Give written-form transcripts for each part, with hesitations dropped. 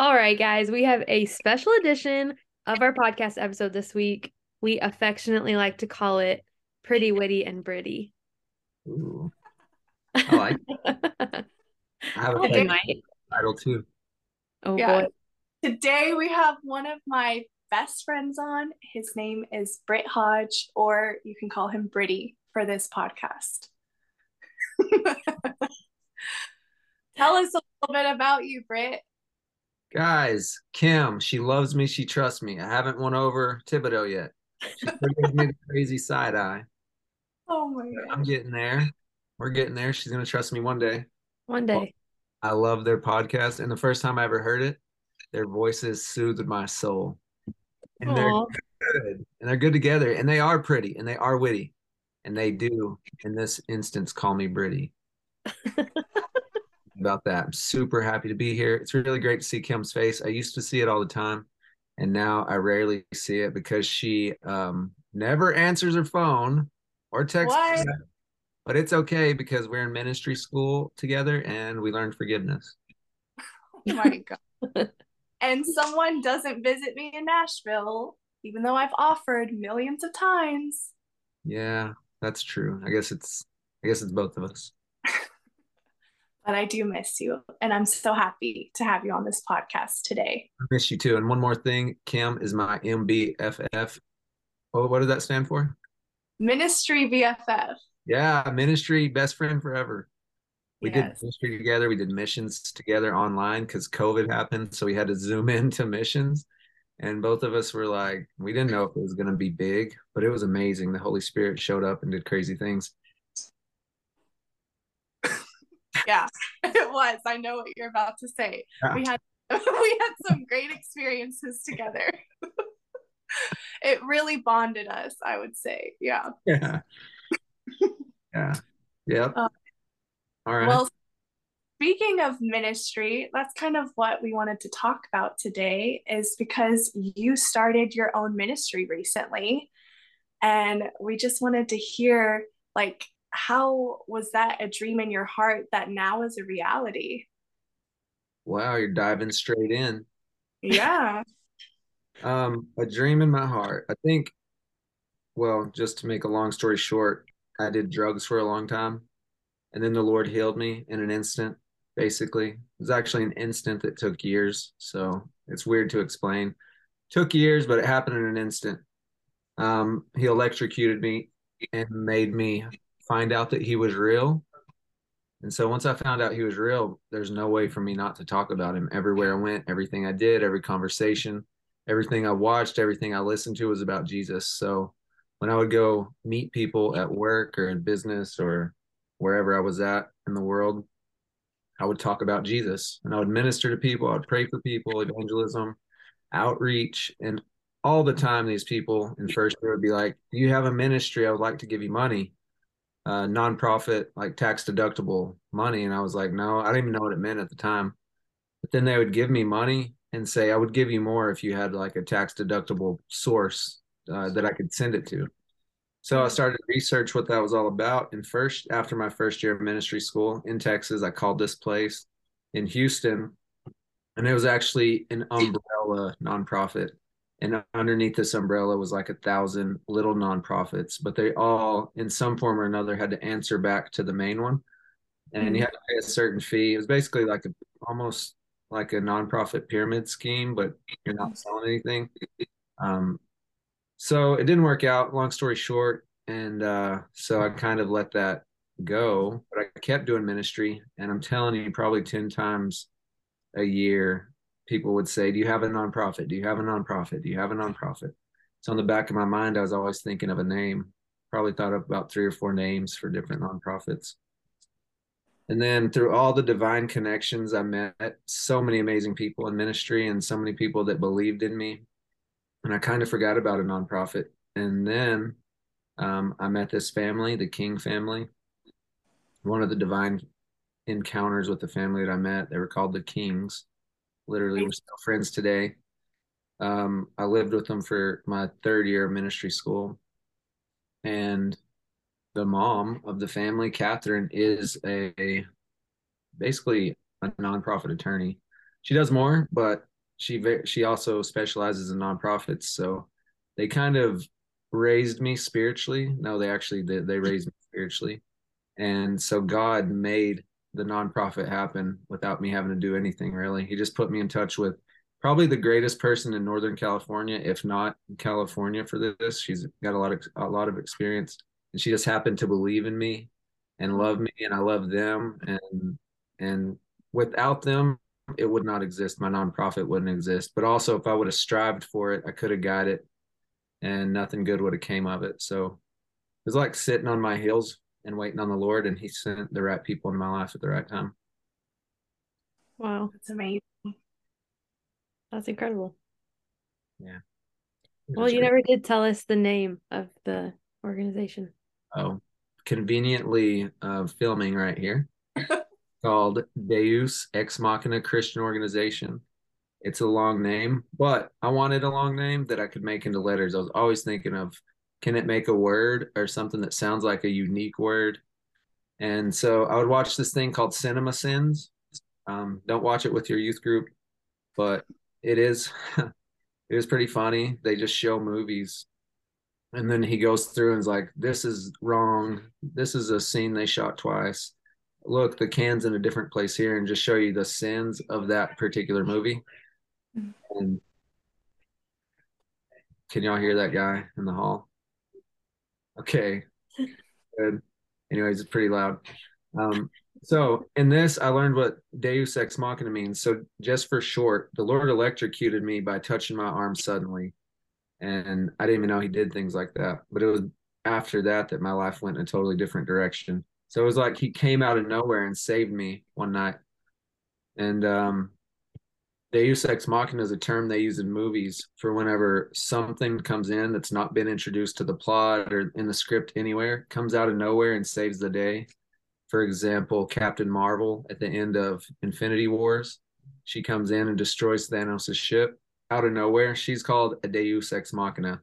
All right, guys, we have a special edition of our podcast episode this week. We affectionately like to call it Pretty Witty and Britty. Ooh. I like it. I have a title too. Oh yeah. Boy. Today we have one of my best friends on. His name is Britt Hodge, or you can call him Britty for this podcast. Tell us a little bit about you, Britt. Guys, Kim, she loves me, she trusts me. I haven't won over Thibodeau yet. She gives me the crazy side eye. Oh my god. I'm getting there. We're getting there. She's gonna trust me one day. One day. Well, I love their podcast. And the first time I ever heard it, their voices soothed my soul. And they're good. And they're good together. And they are pretty and they are witty. And they do, in this instance, call me Britty. About that, I'm super happy to be here. It's really great to see Kim's face. I used to see it all the time, and now I rarely see it because she never answers her phone or texts. What? But it's okay because we're in ministry school together and we learn forgiveness. Oh my god. And someone doesn't visit me in Nashville even though I've offered millions of times. Yeah, that's true. I guess it's both of us. But I do miss you, and I'm so happy to have you on this podcast today. I miss you too. And one more thing, Kim is my MBFF. Oh, what does that stand for? Ministry BFF. Yeah, ministry best friend forever. We did ministry together. We did missions together online because COVID happened, so we had to Zoom into missions. And both of us were like, we didn't know if it was going to be big, but it was amazing. The Holy Spirit showed up and did crazy things. Yeah, it was. I know what you're about to say. Yeah. We had some great experiences together. It really bonded us, I would say. Yeah. Yeah. Yeah. Yep. All right. Well, speaking of ministry, that's kind of what we wanted to talk about today, is because you started your own ministry recently, and we just wanted to hear, like, how was that a dream in your heart that now is a reality? Wow, you're diving straight in. Yeah. A dream in my heart. I think, well, just to make a long story short, I did drugs for a long time. And then the Lord healed me in an instant, basically. It was actually an instant that took years. So it's weird to explain. Took years, but it happened in an instant. He electrocuted me and made me find out that he was real. And so once I found out he was real, there's no way for me not to talk about him. Everywhere I went, everything I did, every conversation, everything I watched, everything I listened to was about Jesus. So when I would go meet people at work or in business or wherever I was at in the world, I would talk about Jesus, and I would minister to people. I would pray for people, evangelism, outreach. And all the time, these people in first year would be like, do you have a ministry? I would like to give you money. Nonprofit, like tax deductible money. And I was like, no, I didn't even know what it meant at the time. But then they would give me money and say, I would give you more if you had like a tax deductible source that I could send it to. So I started to research what that was all about. And after my first year of ministry school in Texas, I called this place in Houston, and it was actually an umbrella nonprofit. And underneath this umbrella was like 1,000 little nonprofits, but they all, in some form or another, had to answer back to the main one. And you had to pay a certain fee. It was basically like almost like a nonprofit pyramid scheme, but you're not selling anything. So it didn't work out, long story short. And so I kind of let that go, but I kept doing ministry. And I'm telling you, probably 10 times a year, people would say, do you have a nonprofit? Do you have a nonprofit? Do you have a nonprofit? So in the back of my mind, I was always thinking of a name. Probably thought of about 3 or 4 names for different nonprofits. And then through all the divine connections, I met so many amazing people in ministry and so many people that believed in me. And I kind of forgot about a nonprofit. And then I met this family, the King family. One of the divine encounters with the family that I met, they were called the Kings. Literally, we're still friends today. I lived with them for my third year of ministry school. And the mom of the family, Catherine, is basically a nonprofit attorney. She does more, but she also specializes in nonprofits. So they kind of raised me spiritually. No, they actually did. They raised me spiritually. And so God made the nonprofit happen without me having to do anything, really. He just put me in touch with probably the greatest person in Northern California, if not California, for this. She's got a lot of experience, and she just happened to believe in me and love me, and I love them. And without them, it would not exist. My nonprofit wouldn't exist. But also, if I would have strived for it, I could have got it, and nothing good would have came of it. So it was like sitting on my heels and waiting on the Lord, and he sent the right people in my life at the right time. Wow, that's amazing. That's incredible. Yeah. Well, you never did tell us the name of the organization. Oh, conveniently filming right here. Called Deus Ex Machina Christian Organization. It's a long name, but I wanted a long name that I could make into letters. I was always thinking of, can it make a word or something that sounds like a unique word? And so I would watch this thing called Cinema Sins. Don't watch it with your youth group, but it is pretty funny. They just show movies, and then he goes through and is like, this is wrong. This is a scene they shot twice. Look, the can's in a different place here, and just show you the sins of that particular movie. And can y'all hear that guy in the hall? Okay, good. Anyways, it's pretty loud. So in this, I learned what Deus Ex Machina means. So just for short, the Lord electrocuted me by touching my arm suddenly. And I didn't even know he did things like that. But it was after that that my life went in a totally different direction. So it was like he came out of nowhere and saved me one night. And Deus Ex Machina is a term they use in movies for whenever something comes in that's not been introduced to the plot or in the script anywhere, comes out of nowhere and saves the day. For example, Captain Marvel at the end of Infinity Wars, she comes in and destroys Thanos' ship out of nowhere. She's called a Deus Ex Machina.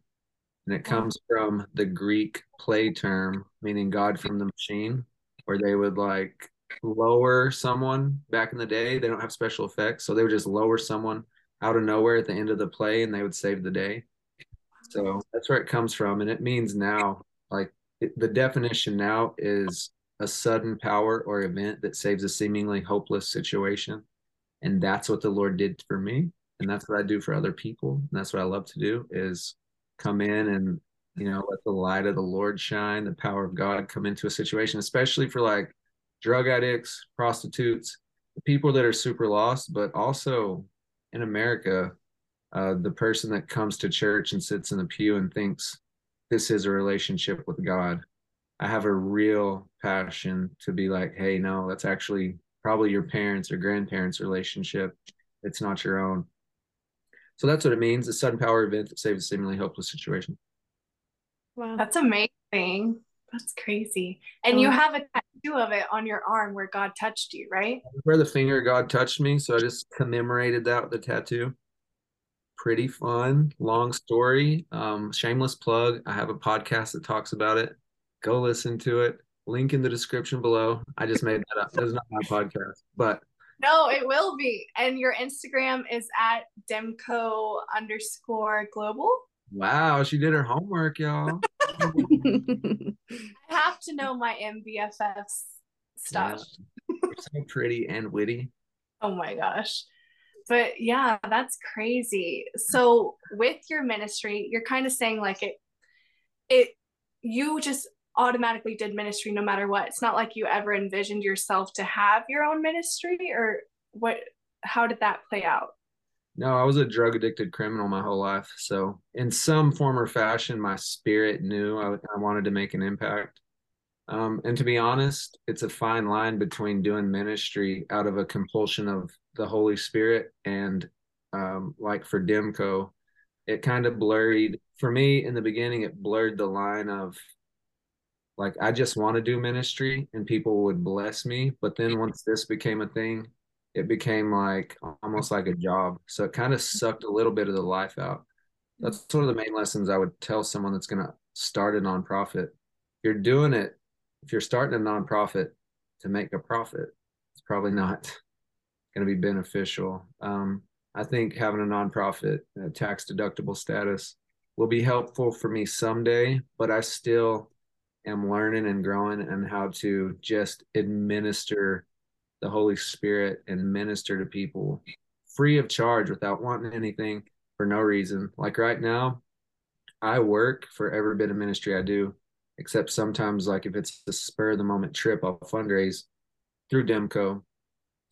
And it comes from the Greek play term, meaning God from the machine, where they would like lower someone back in the day. They don't have special effects. So they would just lower someone out of nowhere at the end of the play, and they would save the day. So that's where it comes from. And it means now, like the definition now is a sudden power or event that saves a seemingly hopeless situation. And that's what the Lord did for me. And that's what I do for other people. And that's what I love to do, is come in and, you know, let the light of the Lord shine, the power of God come into a situation, especially for like drug addicts, prostitutes, people that are super lost. But also in America, the person that comes to church and sits in the pew and thinks this is a relationship with God. I have a real passion to be like, hey, no, that's actually probably your parents' or grandparents' relationship. It's not your own. So that's what it means, a sudden power event that saves a seemingly hopeless situation. Wow. That's amazing. That's crazy. And you have a tattoo of it on your arm where God touched you, right? Where the finger God touched me. So I just commemorated that with a tattoo. Pretty fun. Long story. Shameless plug. I have a podcast that talks about it. Go listen to it. Link in the description below. I just made that up. That's not my podcast, but... No, it will be. And your Instagram is at demco_global. Wow, she did her homework, y'all. I have to know my MBFF's stuff. Yeah. You're so pretty and witty. Oh my gosh. But yeah, that's crazy. So with your ministry, you're kind of saying like you just automatically did ministry no matter what. It's not like you ever envisioned yourself to have your own ministry, or what? How did that play out? No, I was a drug addicted criminal my whole life. So in some form or fashion, my spirit knew I wanted to make an impact. And to be honest, it's a fine line between doing ministry out of a compulsion of the Holy Spirit and like for Demco, it kind of blurred. For me in the beginning, it blurred the line of like, I just want to do ministry and people would bless me. But then once this became a thing, it became like almost like a job. So it kind of sucked a little bit of the life out. That's one of the main lessons I would tell someone that's going to start a nonprofit. If you're starting a nonprofit to make a profit, it's probably not. going to be beneficial. I think having a nonprofit tax deductible status will be helpful for me someday, but I still am learning and growing and how to just administer the Holy Spirit and minister to people free of charge without wanting anything for no reason. Like right now, I work for every bit of ministry I do, except sometimes like if it's a spur of the moment trip, I'll fundraise through Demco.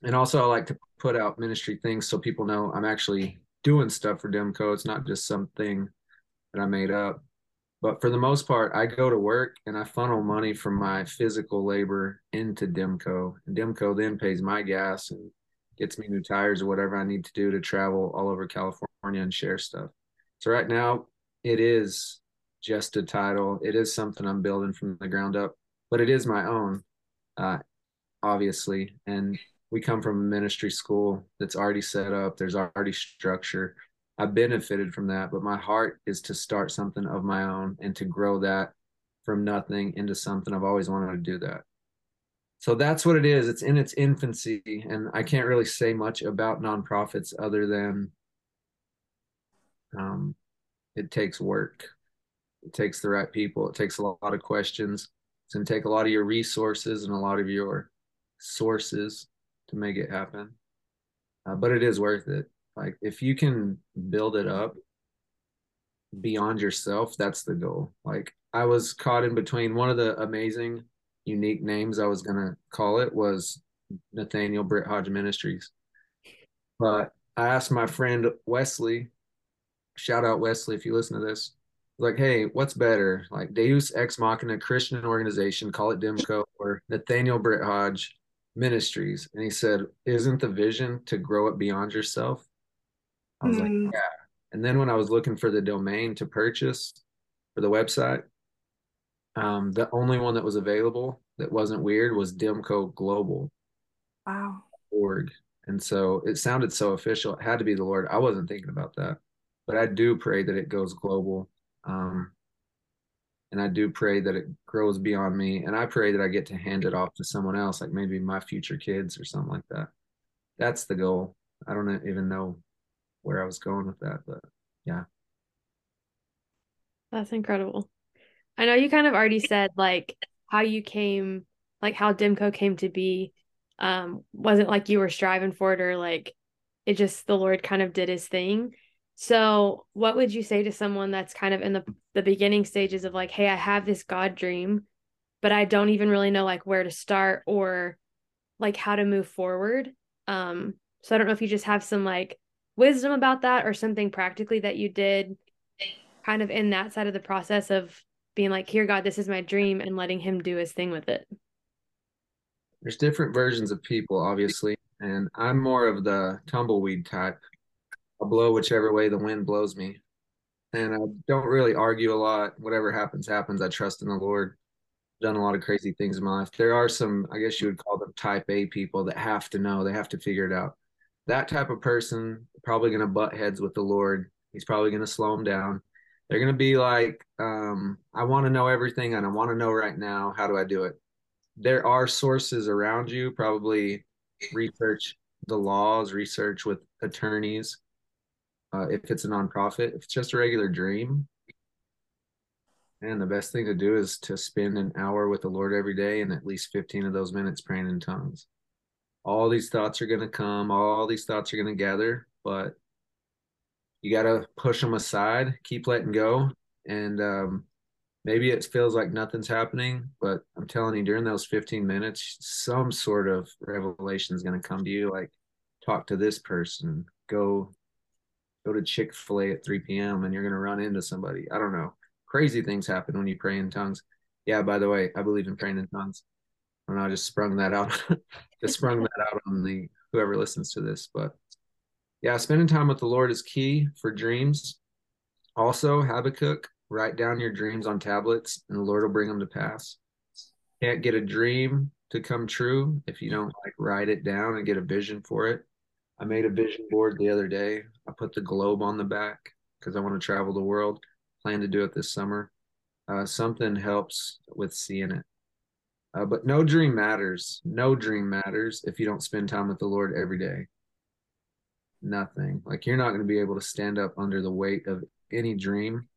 And also I like to put out ministry things so people know I'm actually doing stuff for Demco. It's not just something that I made up. But for the most part, I go to work and I funnel money from my physical labor into Demco. And Demco then pays my gas and gets me new tires or whatever I need to do to travel all over California and share stuff. So right now it is just a title. It is something I'm building from the ground up, but it is my own, obviously. And we come from a ministry school that's already set up. There's already structure. I benefited from that, but my heart is to start something of my own and to grow that from nothing into something. I've always wanted to do that. So that's what it is. It's in its infancy, and I can't really say much about nonprofits other than it takes work. It takes the right people. It takes a lot of questions. It's going to take a lot of your resources and a lot of your sources to make it happen. But it is worth it. Like if you can build it up beyond yourself, that's the goal. Like I was caught in between. One of the amazing, unique names I was going to call it was Nathaniel Britt Hodge Ministries. But I asked my friend Wesley, shout out Wesley if you listen to this, like, hey, what's better? Like Deus Ex Machina Christian Organization, call it Demco, or Nathaniel Britt Hodge Ministries. And he said, isn't the vision to grow it beyond yourself? I was like, yeah. And then when I was looking for the domain to purchase for the website, the only one that was available that wasn't weird was demcoglobal.org. And so it sounded so official. It had to be the Lord. I wasn't thinking about that, but I do pray that it goes global. And I do pray that it grows beyond me. And I pray that I get to hand it off to someone else, like maybe my future kids or something like that. That's the goal. I don't even know where I was going with that, but yeah. That's incredible. I know you kind of already said like how you came, like how Demco came to be. Wasn't like you were striving for it or like it just the Lord kind of did his thing. So what would you say to someone that's kind of in the beginning stages of like, hey, I have this God dream, but I don't even really know like where to start or like how to move forward. So I don't know if you just have some like wisdom about that or something practically that you did kind of in that side of the process of being like, here, God, this is my dream, and letting him do his thing with it. There's different versions of people, obviously. And I'm more of the tumbleweed type. I'll blow whichever way the wind blows me. And I don't really argue a lot. Whatever happens, happens. I trust in the Lord. I've done a lot of crazy things in my life. There are some, I guess you would call them type A people that have to know. They have to figure it out. That type of person, probably going to butt heads with the Lord. He's probably going to slow him down. They're going to be like, I want to know everything and I want to know right now. How do I do it? There are sources around you. Probably research the laws, research with attorneys. If it's a nonprofit, if it's just a regular dream. And the best thing to do is to spend an hour with the Lord every day and at least 15 of those minutes praying in tongues. All these thoughts are going to come. All these thoughts are going to gather, but you got to push them aside, keep letting go. And maybe it feels like nothing's happening, but I'm telling you, during those 15 minutes, some sort of revelation is going to come to you. Like talk to this person, go to Chick-fil-A at 3 p.m. and you're going to run into somebody. I don't know. Crazy things happen when you pray in tongues. Yeah, by the way, I believe in praying in tongues. And I just sprung that out. Just sprung that out on the whoever listens to this. But yeah, spending time with the Lord is key for dreams. Also, Habakkuk, write down your dreams on tablets and the Lord will bring them to pass. Can't get a dream to come true if you don't like write it down and get a vision for it. I made a vision board the other day. I put the globe on the back because I want to travel the world. Plan to do it this summer. Something helps with seeing it. But no dream matters. No dream matters if you don't spend time with the Lord every day. Nothing. Like, you're not going to be able to stand up under the weight of any dream.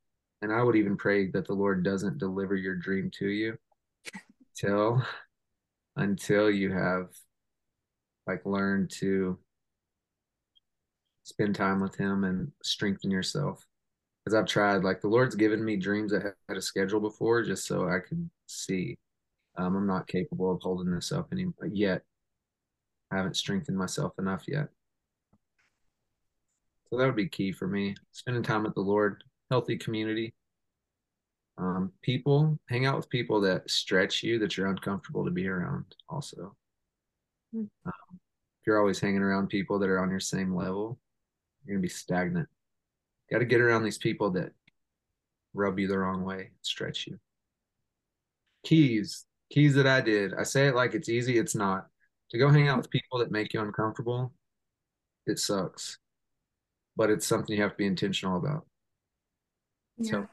And I would even pray that the Lord doesn't deliver your dream to you until you have, like, learned to spend time with him and strengthen yourself. Because I've tried, like, the Lord's given me dreams that had a schedule before just so I could see I'm not capable of holding this up anymore. Yet I haven't strengthened myself enough yet. So that would be key for me. Spending time with the Lord, healthy community, people, hang out with people that stretch you, that you're uncomfortable to be around also. If you're always hanging around people that are on your same level, you're going to be stagnant. Got to get around these people that rub you the wrong way, stretch you. Keys that I did. I say it like it's easy. It's not. To go hang out with people that make you uncomfortable, it sucks. But it's something you have to be intentional about. Yeah. So,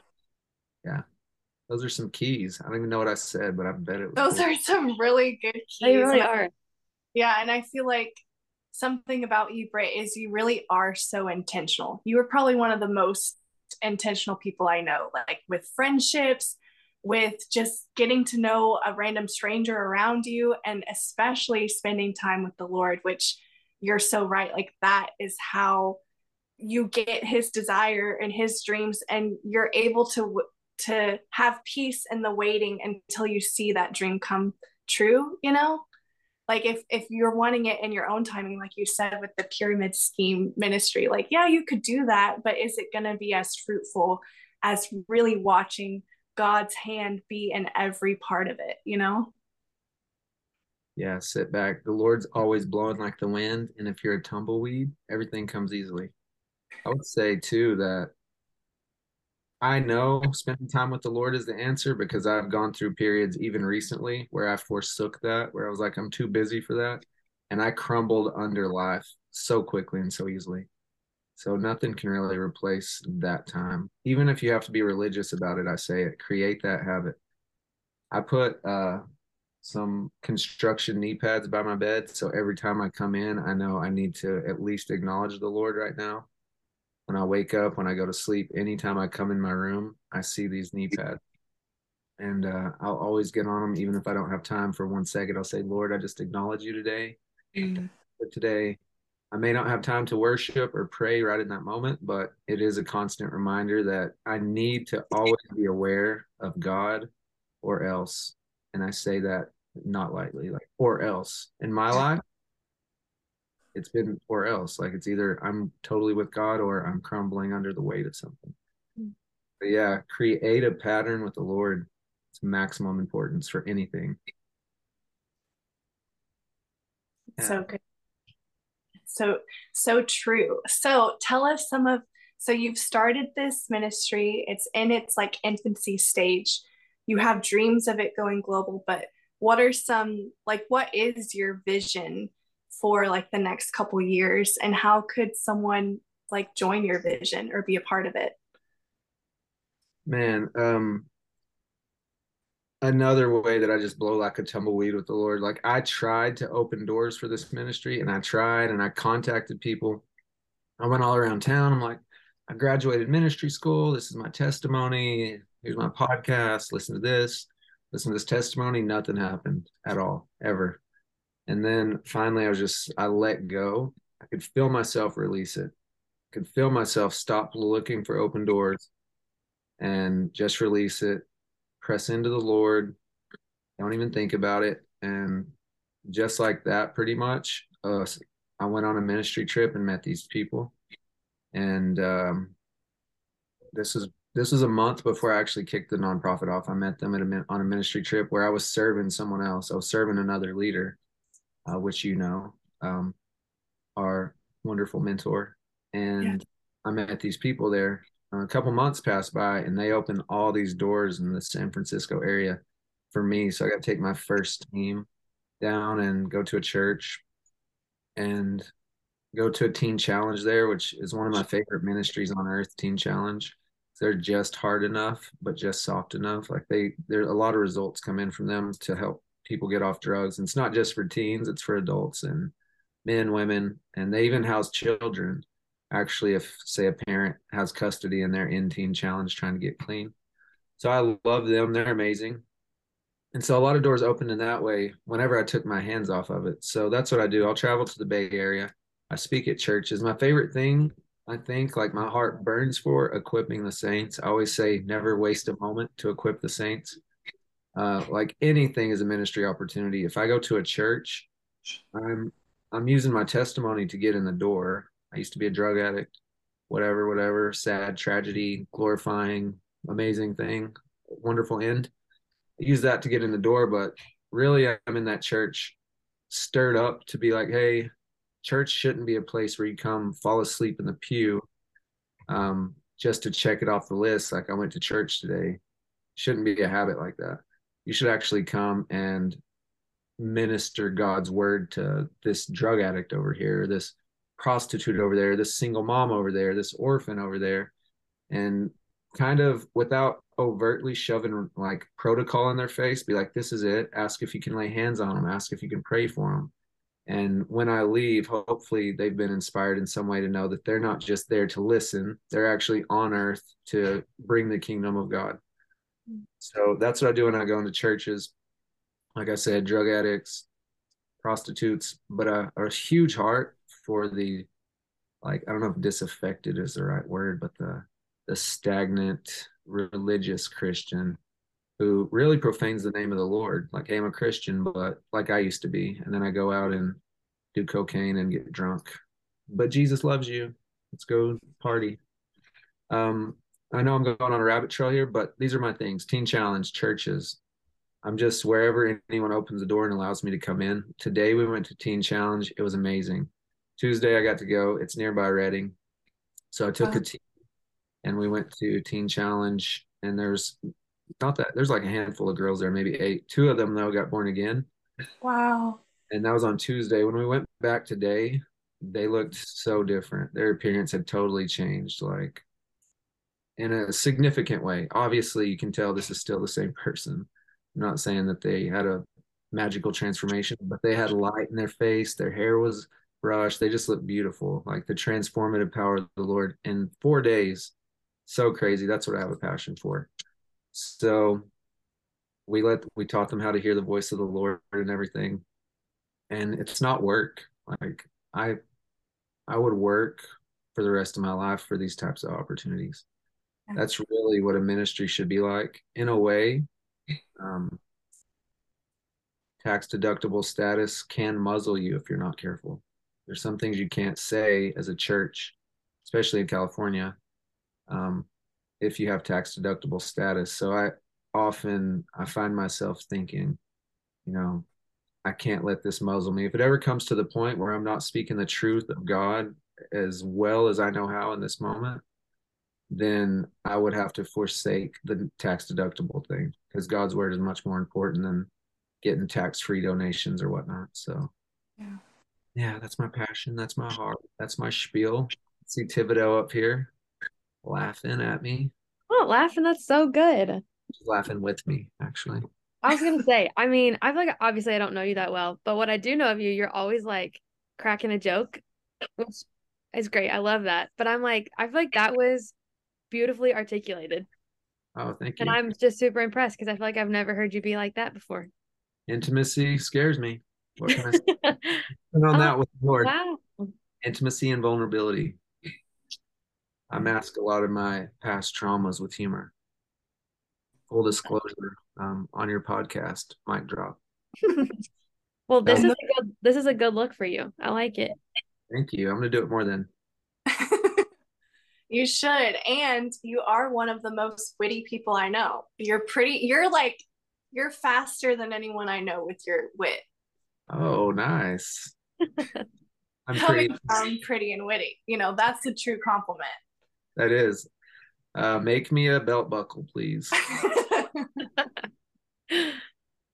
yeah. Those are some keys. I don't even know what I said, but I bet it was. Those are some really good keys. They really are. Yeah, and I feel like something about you, Britt, is you really are so intentional. You are probably one of the most intentional people I know, like with friendships, with just getting to know a random stranger around you, and especially spending time with the Lord, which you're so right. Like, that is how you get his desire and his dreams, and you're able to have peace in the waiting until you see that dream come true, you know? Like, if you're wanting it in your own timing, like you said with the pyramid scheme ministry, like, yeah, you could do that, but is it going to be as fruitful as really watching God's hand be in every part of it, you know? Yeah, sit back. The Lord's always blowing like the wind, and if you're a tumbleweed, everything comes easily. I would say, too, that I know spending time with the Lord is the answer, because I've gone through periods even recently where I forsook that, where I was like, I'm too busy for that, and I crumbled under life so quickly and so easily. So nothing can really replace that time. Even if you have to be religious about it, I say it, create that habit. I put some construction knee pads by my bed. So every time I come in, I know I need to at least acknowledge the Lord right now. When I wake up, when I go to sleep, anytime I come in my room, I see these knee pads. And I'll always get on them, even if I don't have time for 1 second. I'll say, Lord, I just acknowledge you today. But today, I may not have time to worship or pray right in that moment, but it is a constant reminder that I need to always be aware of God, or else. And I say that not lightly, like, or else. In my life, it's been or else. Like, it's either I'm totally with God or I'm crumbling under the weight of something. But yeah, create a pattern with the Lord. It's maximum importance for anything. Yeah. So good. So true. So tell us so you've started this ministry, it's in its like infancy stage. You have dreams of it going global, but what is your vision for like the next couple years, and how could someone like join your vision or be a part of it? Man, another way that I just blow like a tumbleweed with the Lord. Like, I tried to open doors for this ministry, and I tried, and I contacted people. I went all around town. I'm like, I graduated ministry school. This is my testimony. Here's my podcast. Listen to this. Listen to this testimony. Nothing happened at all, ever. And then finally, I let go. I could feel myself release it. I could feel myself stop looking for open doors and just release it. Press into the Lord, don't even think about it. And just like that, pretty much, I went on a ministry trip and met these people. And this was a month before I actually kicked the nonprofit off. I met them on a ministry trip where I was serving someone else. I was serving another leader, which our wonderful mentor. And yeah. I met these people there. A couple months passed by, and they opened all these doors in the San Francisco area for me. So I got to take my first team down and go to a church and go to a Teen Challenge there, which is one of my favorite ministries on earth, Teen Challenge. They're just hard enough, but just soft enough. Like, a lot of results come in from them to help people get off drugs. And it's not just for teens, it's for adults and men, women, and they even house children. Actually, if, say, a parent has custody and they're in Teen Challenge trying to get clean. So I love them. They're amazing. And so a lot of doors opened in that way whenever I took my hands off of it. So that's what I do. I'll travel to the Bay Area. I speak at churches. My favorite thing, I think, like my heart burns for equipping the saints. I always say never waste a moment to equip the saints. Like anything is a ministry opportunity. If I go to a church, I'm using my testimony to get in the door. I used to be a drug addict, whatever, sad, tragedy, glorifying, amazing thing, wonderful end. I use that to get in the door, but really I'm in that church stirred up to be like, hey, church shouldn't be a place where you come fall asleep in the pew just to check it off the list. Like I went to church today. Shouldn't be a habit like that. You should actually come and minister God's word to this drug addict over here, this prostitute over there, this single mom over there, this orphan over there, and kind of without overtly shoving like protocol in their face, be like, this is it. Ask if you can lay hands on them. Ask if you can pray for them. And when I leave, hopefully they've been inspired in some way to know that they're not just there to listen. They're actually on earth to bring the kingdom of God. So that's what I do when I go into churches. Like I said, drug addicts, prostitutes, but a huge heart for the, like, I don't know if disaffected is the right word, but the stagnant religious Christian who really profanes the name of the Lord. Like, hey, I'm a Christian, but like I used to be. And then I go out and do cocaine and get drunk. But Jesus loves you. Let's go party. I know I'm going on a rabbit trail here, but these are my things. Teen Challenge, churches. I'm just wherever anyone opens the door and allows me to come in. Today we went to Teen Challenge. It was amazing. Tuesday I got to go. It's nearby Reading. So I took a team and we went to Teen Challenge. And there's like a handful of girls there, maybe 8. 2 of them, though, got born again. Wow. And that was on Tuesday. When we went back today, they looked so different. Their appearance had totally changed, like in a significant way. Obviously, you can tell this is still the same person. I'm not saying that they had a magical transformation, but they had light in their face. Their hair was brushed. They just looked beautiful, like the transformative power of the Lord in 4 days. So crazy. That's what I have a passion for. So we taught them how to hear the voice of the Lord and everything. And it's not work. Like I would work for the rest of my life for these types of opportunities. Yeah. That's really what a ministry should be like in a way. Tax deductible status can muzzle you if you're not careful. There's some things you can't say as a church, especially in California, if you have tax deductible status. So I find myself thinking, you know, I can't let this muzzle me. If it ever comes to the point where I'm not speaking the truth of God as well as I know how in this moment, then I would have to forsake the tax deductible thing, because God's word is much more important than getting tax-free donations or whatnot. So yeah, that's my passion. That's my heart. That's my spiel. See Thibodeau up here laughing at me. Oh, laughing. That's so good. She's laughing with me, actually. I was going to say, I mean, I feel like obviously I don't know you that well, but what I do know of you, you're always like cracking a joke, which is great. I love that. But I'm like, I feel like that was beautifully articulated. Oh, thank you. And I'm just super impressed because I feel like I've never heard you be like that before. Intimacy scares me. What can I say? On that with the Lord. Wow. Intimacy and vulnerability. I mask a lot of my past traumas with humor. Full disclosure, on your podcast, mic drop. Well, this is a good look for you. I like it. Thank you. I'm gonna do it more then. You should. And you are one of the most witty people I know. You're faster than anyone I know with your wit. Oh, nice. I'm pretty and witty. You know, that's a true compliment. That is. Make me a belt buckle, please.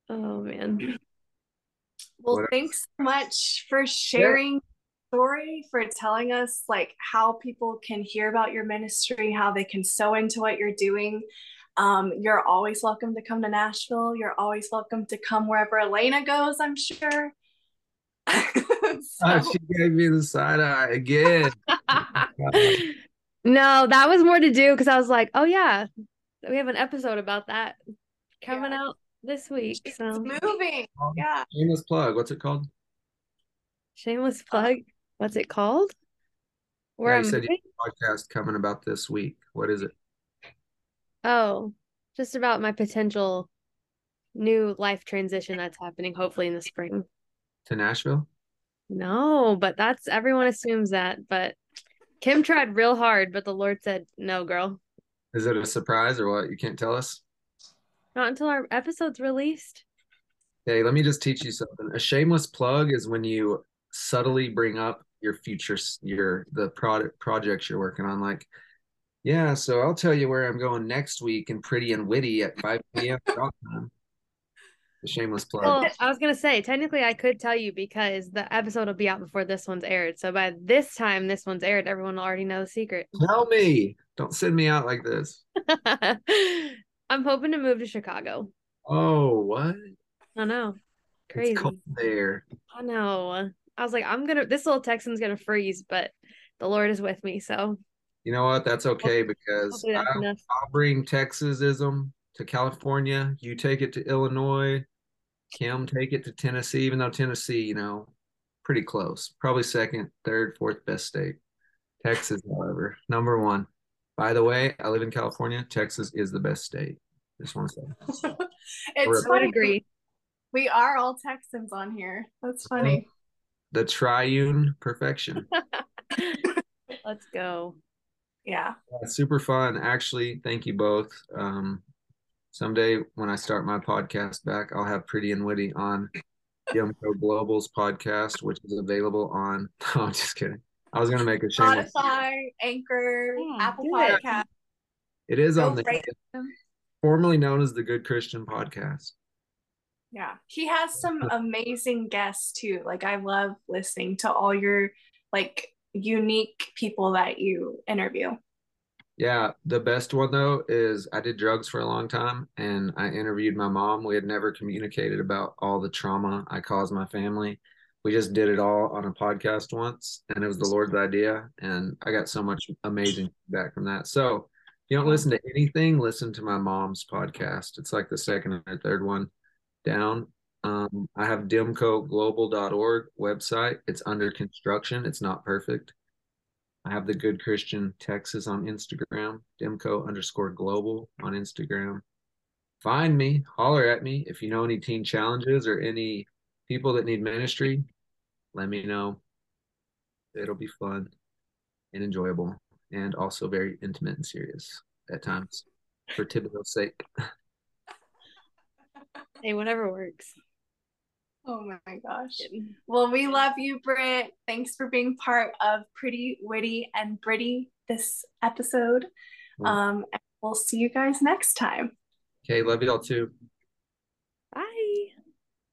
Oh, man. Well, thanks so much for sharing your story, for telling us like how people can hear about your ministry, how they can sew into what you're doing. You're always welcome to come to Nashville. You're always welcome to come wherever Elena goes, I'm sure. Oh, she gave me the side eye again. No, that was more to do because I was like, oh yeah, we have an episode about that coming out this week. It's so moving. Yeah. Shameless plug. What's it called? Shameless plug. What's it called? Where I said you have a podcast coming about this week. What is it? Oh, just about my potential new life transition that's happening hopefully in the spring. To Nashville? No, but that's, everyone assumes that, but Kim tried real hard, but the Lord said, no, girl. Is it a surprise or what? You can't tell us? Not until our episode's released. Hey, let me just teach you something. A shameless plug is when you subtly bring up your future, the projects you're working on. Like, yeah, so I'll tell you where I'm going next week in Pretty and Witty at 5 p.m. The shameless plug. Well, I was going to say, technically I could tell you because the episode will be out before this one's aired. So by this time this one's aired, everyone will already know the secret. Tell me. Don't send me out like this. I'm hoping to move to Chicago. Oh, what? I know. Crazy. It's cold there. I know. I was like, this little Texan's going to freeze, but the Lord is with me. So you know what? That's okay because I'll bring Texasism to California. You take it to Illinois. Kim, take it to Tennessee, even though Tennessee, you know, pretty close. Probably second, third, fourth best state. Texas, however, number one. By the way, I live in California. Texas is the best state. Just want to say. It's funny. Agree. We are all Texans on here. That's funny. The triune perfection. Let's go. Yeah. Super fun. Actually, thank you both. Someday when I start my podcast back, I'll have Pretty and Witty on Demco Global's podcast, which is available on, oh, I'm just kidding. I was going to make a shameless. Spotify, Anchor, Apple Podcast. It is on the formerly known as the Good Christian Podcast. Yeah. He has some amazing guests too. Like I love listening to all your like unique people that you interview. Yeah, the best one, though, is I did drugs for a long time, and I interviewed my mom. We had never communicated about all the trauma I caused my family. We just did it all on a podcast once, and it was the Lord's idea, and I got so much amazing feedback from that. So if you don't listen to anything, listen to my mom's podcast. It's like the second or third one down. I have demcoglobal.org website. It's under construction. It's not perfect. I have the Good Christian Texas on Instagram, demco_global on Instagram. Find me, holler at me. If you know any teen challenges or any people that need ministry, let me know. It'll be fun and enjoyable and also very intimate and serious at times for Thibodeau's sake. Hey, whatever works. Oh my gosh. Well, we love you, Britt. Thanks for being part of Pretty, Witty, and Britty this episode. And we'll see you guys next time. Okay, love y'all too.